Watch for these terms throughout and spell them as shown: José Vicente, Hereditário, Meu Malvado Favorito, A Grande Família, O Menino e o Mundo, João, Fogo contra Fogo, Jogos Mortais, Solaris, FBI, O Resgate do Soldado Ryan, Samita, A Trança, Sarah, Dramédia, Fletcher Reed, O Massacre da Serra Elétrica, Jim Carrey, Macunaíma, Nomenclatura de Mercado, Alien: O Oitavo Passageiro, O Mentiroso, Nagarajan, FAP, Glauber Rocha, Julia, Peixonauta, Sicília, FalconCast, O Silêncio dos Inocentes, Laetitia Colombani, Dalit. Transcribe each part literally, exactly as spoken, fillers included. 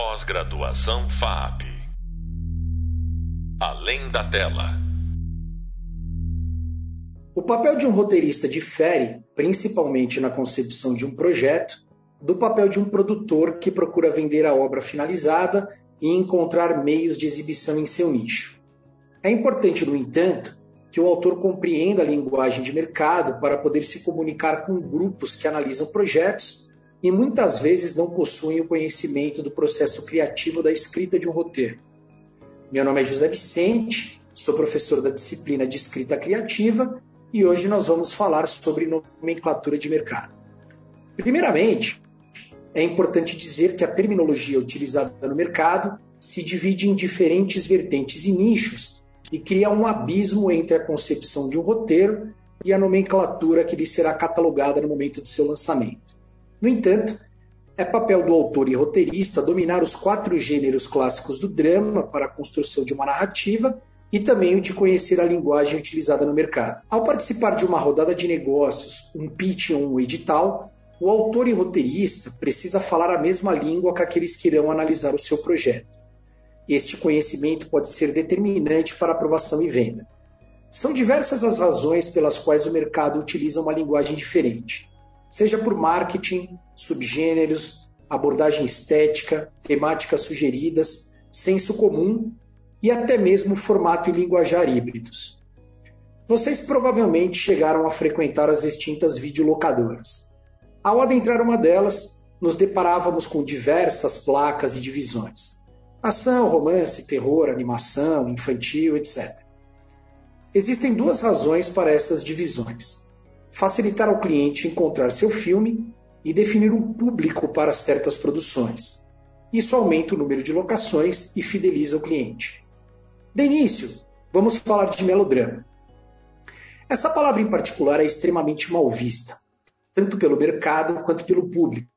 Pós-graduação F A P. Além da tela. O papel de um roteirista difere, principalmente na concepção de um projeto, do papel de um produtor que procura vender a obra finalizada e encontrar meios de exibição em seu nicho. É importante, no entanto, que o autor compreenda a linguagem de mercado para poder se comunicar com grupos que analisam projetos e muitas vezes não possuem o conhecimento do processo criativo da escrita de um roteiro. Meu nome é José Vicente, sou professor da disciplina de escrita criativa e hoje nós vamos falar sobre nomenclatura de mercado. Primeiramente, é importante dizer que a terminologia utilizada no mercado se divide em diferentes vertentes e nichos e cria um abismo entre a concepção de um roteiro e a nomenclatura que lhe será catalogada no momento de seu lançamento. No entanto, é papel do autor e roteirista dominar os quatro gêneros clássicos do drama para a construção de uma narrativa e também o de conhecer a linguagem utilizada no mercado. Ao participar de uma rodada de negócios, um pitch ou um edital, o autor e roteirista precisa falar a mesma língua que aqueles que irão analisar o seu projeto. Este conhecimento pode ser determinante para aprovação e venda. São diversas as razões pelas quais o mercado utiliza uma linguagem diferente, seja por marketing, subgêneros, abordagem estética, temáticas sugeridas, senso comum e até mesmo formato e linguajar híbridos. Vocês provavelmente chegaram a frequentar as extintas videolocadoras. Ao adentrar uma delas, nos deparávamos com diversas placas e divisões: ação, romance, terror, animação, infantil, etcétera. Existem duas razões para essas divisões: facilitar ao cliente encontrar seu filme e definir um público para certas produções. Isso aumenta o número de locações e fideliza o cliente. De início, vamos falar de melodrama. Essa palavra em particular é extremamente mal vista, tanto pelo mercado quanto pelo público.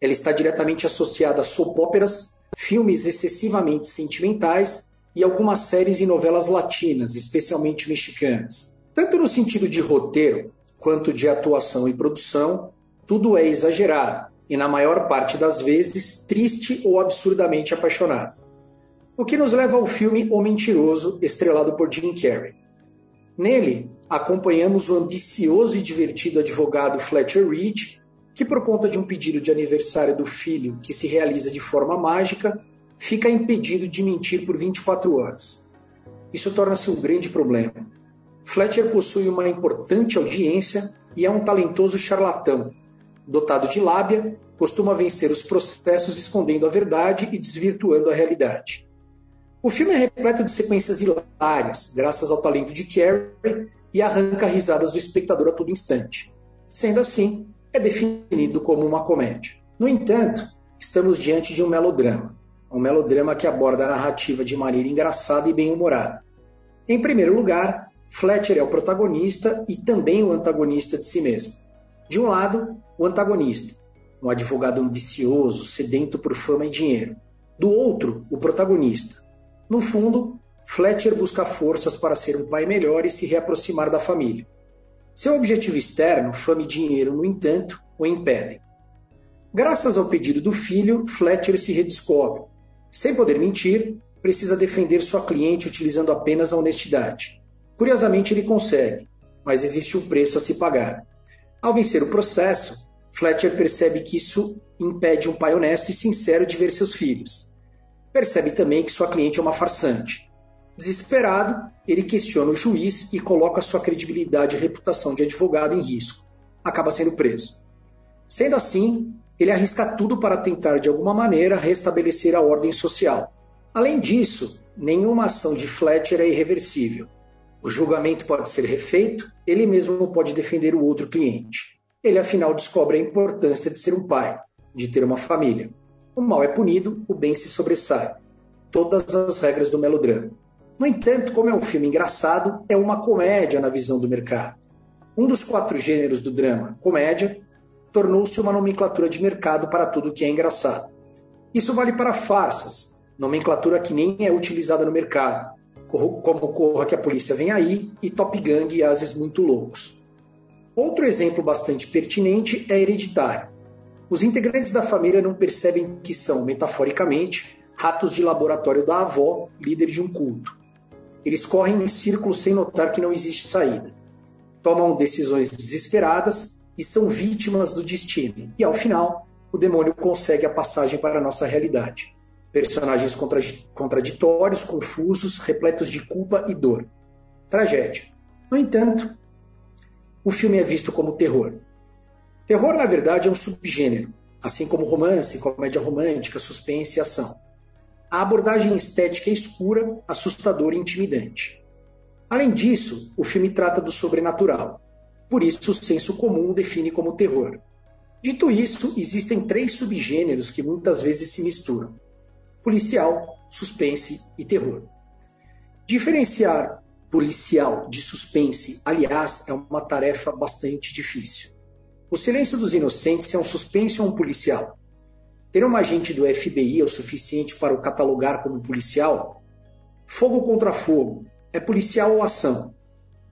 Ela está diretamente associada a soap óperas, filmes excessivamente sentimentais e algumas séries e novelas latinas, especialmente mexicanas. Tanto no sentido de roteiro, quanto de atuação e produção, tudo é exagerado e, na maior parte das vezes, triste ou absurdamente apaixonado. O que nos leva ao filme O Mentiroso, estrelado por Jim Carrey. Nele, acompanhamos o ambicioso e divertido advogado Fletcher Reed, que, por conta de um pedido de aniversário do filho que se realiza de forma mágica, fica impedido de mentir por vinte e quatro horas. Isso torna-se um grande problema. Fletcher possui uma importante audiência e é um talentoso charlatão. Dotado de lábia, costuma vencer os processos escondendo a verdade e desvirtuando a realidade. O filme é repleto de sequências hilárias, graças ao talento de Carrey, e arranca risadas do espectador a todo instante. Sendo assim, é definido como uma comédia. No entanto, estamos diante de um melodrama. Um melodrama que aborda a narrativa de maneira engraçada e bem-humorada. Em primeiro lugar, Fletcher é o protagonista e também o antagonista de si mesmo. De um lado, o antagonista, um advogado ambicioso, sedento por fama e dinheiro. Do outro, o protagonista. No fundo, Fletcher busca forças para ser um pai melhor e se reaproximar da família. Seu objetivo externo, fama e dinheiro, no entanto, o impedem. Graças ao pedido do filho, Fletcher se redescobre. Sem poder mentir, precisa defender sua cliente utilizando apenas a honestidade. Curiosamente, ele consegue, mas existe um preço a se pagar. Ao vencer o processo, Fletcher percebe que isso impede um pai honesto e sincero de ver seus filhos. Percebe também que sua cliente é uma farsante. Desesperado, ele questiona o juiz e coloca sua credibilidade e reputação de advogado em risco. Acaba sendo preso. Sendo assim, ele arrisca tudo para tentar, de alguma maneira, restabelecer a ordem social. Além disso, nenhuma ação de Fletcher é irreversível. O julgamento pode ser refeito, ele mesmo pode defender o outro cliente. Ele, afinal, descobre a importância de ser um pai, de ter uma família. O mal é punido, o bem se sobressai. Todas as regras do melodrama. No entanto, como é um filme engraçado, é uma comédia na visão do mercado. Um dos quatro gêneros do drama, comédia, tornou-se uma nomenclatura de mercado para tudo que é engraçado. Isso vale para farsas, nomenclatura que nem é utilizada no mercado, como Corra que a Polícia Vem Aí e Top Gang e Ases Muito Loucos. Outro exemplo bastante pertinente é Hereditário. Os integrantes da família não percebem que são, metaforicamente, ratos de laboratório da avó, líder de um culto. Eles correm em círculos sem notar que não existe saída. Tomam decisões desesperadas e são vítimas do destino. E, ao final, o demônio consegue a passagem para a nossa realidade. Personagens contra- contraditórios, confusos, repletos de culpa e dor. Tragédia. No entanto, o filme é visto como terror. Terror, na verdade, é um subgênero, assim como romance, comédia romântica, suspense e ação. A abordagem estética é escura, assustadora e intimidante. Além disso, o filme trata do sobrenatural. Por isso, o senso comum o define como terror. Dito isso, existem três subgêneros que muitas vezes se misturam: policial, suspense e terror. Diferenciar policial de suspense, aliás, é uma tarefa bastante difícil. O Silêncio dos Inocentes é um suspense ou um policial? Ter uma agente do F B I é o suficiente para o catalogar como policial? Fogo contra Fogo. É policial ou ação?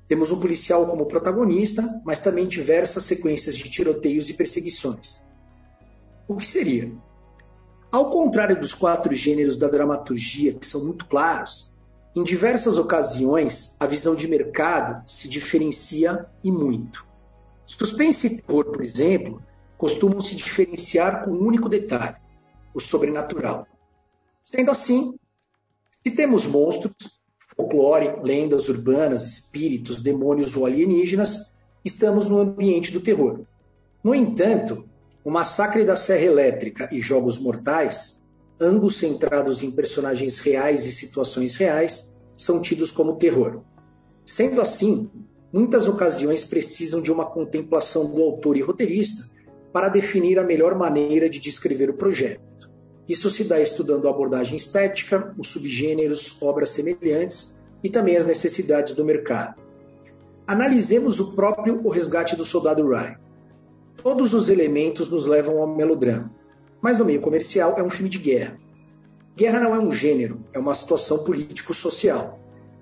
Temos um policial como protagonista, mas também diversas sequências de tiroteios e perseguições. O que seria? Ao contrário dos quatro gêneros da dramaturgia, que são muito claros, em diversas ocasiões a visão de mercado se diferencia e muito. Suspense e terror, por exemplo, costumam se diferenciar com um único detalhe: o sobrenatural. Sendo assim, se temos monstros, folclore, lendas urbanas, espíritos, demônios ou alienígenas, estamos no ambiente do terror. No entanto, O Massacre da Serra Elétrica e Jogos Mortais, ambos centrados em personagens reais e situações reais, são tidos como terror. Sendo assim, muitas ocasiões precisam de uma contemplação do autor e roteirista para definir a melhor maneira de descrever o projeto. Isso se dá estudando a abordagem estética, os subgêneros, obras semelhantes e também as necessidades do mercado. Analisemos o próprio O Resgate do Soldado Ryan. Todos os elementos nos levam ao melodrama, mas no meio comercial é um filme de guerra. Guerra não é um gênero, é uma situação político-social.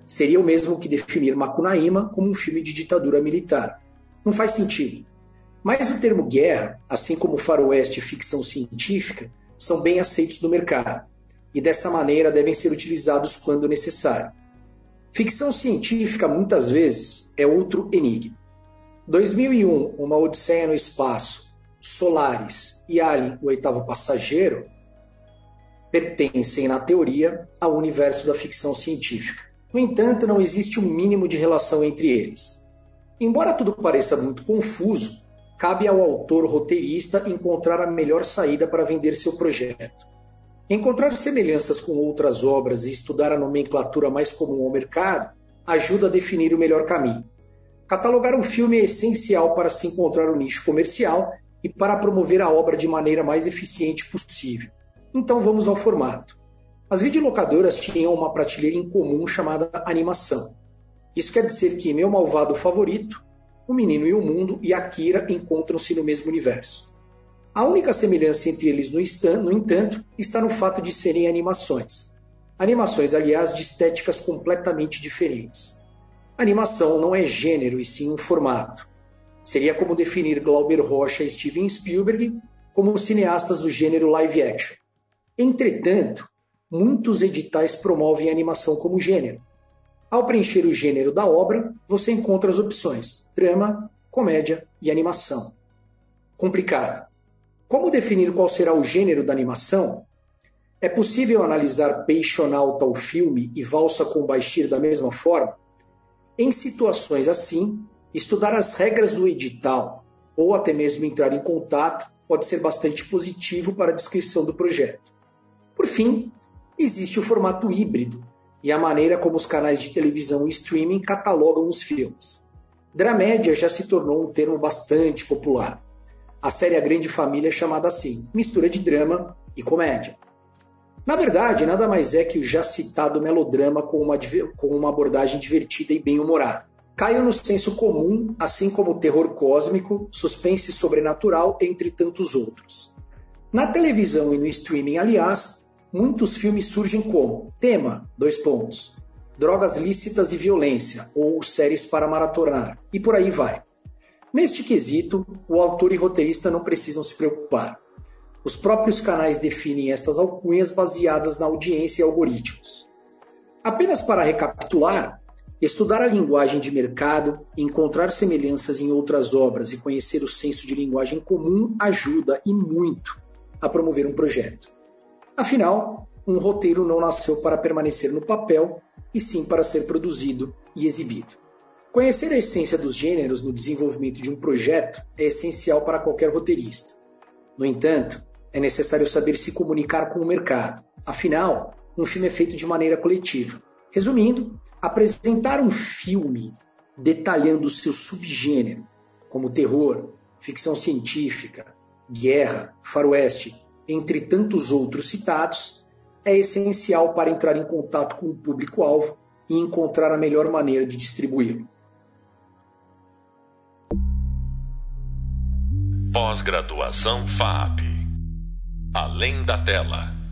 Seria o mesmo que definir Macunaíma como um filme de ditadura militar. Não faz sentido. Mas o termo guerra, assim como faroeste e ficção científica, são bem aceitos no mercado e dessa maneira devem ser utilizados quando necessário. Ficção científica, muitas vezes, é outro enigma. dois mil e um, Uma Odisseia no Espaço, Solaris e Alien, o Oitavo Passageiro, pertencem, na teoria, ao universo da ficção científica. No entanto, não existe um mínimo de relação entre eles. Embora tudo pareça muito confuso, cabe ao autor roteirista encontrar a melhor saída para vender seu projeto. Encontrar semelhanças com outras obras e estudar a nomenclatura mais comum ao mercado ajuda a definir o melhor caminho. Catalogar um filme é essencial para se encontrar o nicho comercial e para promover a obra de maneira mais eficiente possível. Então vamos ao formato. As videolocadoras tinham uma prateleira em comum chamada animação. Isso quer dizer que Meu Malvado Favorito, O Menino e o Mundo e Akira encontram-se no mesmo universo. A única semelhança entre eles, no entanto, está no fato de serem animações. Animações, aliás, de estéticas completamente diferentes. Animação não é gênero, e sim um formato. Seria como definir Glauber Rocha e Steven Spielberg como cineastas do gênero live action. Entretanto, muitos editais promovem a animação como gênero. Ao preencher o gênero da obra, você encontra as opções: drama, comédia e animação. Complicado. Como definir qual será o gênero da animação? É possível analisar Peixonauta, o filme, e Valsa com Baixinho da mesma forma? Em situações assim, estudar as regras do edital ou até mesmo entrar em contato pode ser bastante positivo para a descrição do projeto. Por fim, existe o formato híbrido e a maneira como os canais de televisão e streaming catalogam os filmes. Dramédia já se tornou um termo bastante popular. A série A Grande Família é chamada assim, mistura de drama e comédia. Na verdade, nada mais é que o já citado melodrama com uma, com uma abordagem divertida e bem-humorada. Caiu no senso comum, assim como terror cósmico, suspense sobrenatural, entre tantos outros. Na televisão e no streaming, aliás, muitos filmes surgem como tema, dois pontos, drogas lícitas e violência, ou séries para maratonar, e por aí vai. Neste quesito, o autor e roteirista não precisam se preocupar. Os próprios canais definem estas alcunhas baseadas na audiência e algoritmos. Apenas para recapitular, estudar a linguagem de mercado, encontrar semelhanças em outras obras e conhecer o senso de linguagem comum ajuda, e muito, a promover um projeto. Afinal, um roteiro não nasceu para permanecer no papel, e sim para ser produzido e exibido. Conhecer a essência dos gêneros no desenvolvimento de um projeto é essencial para qualquer roteirista. No entanto, é necessário saber se comunicar com o mercado. Afinal, um filme é feito de maneira coletiva. Resumindo, apresentar um filme detalhando o seu subgênero, como terror, ficção científica, guerra, faroeste, entre tantos outros citados, é essencial para entrar em contato com o público-alvo e encontrar a melhor maneira de distribuí-lo. Pós-graduação F A P. Além da tela.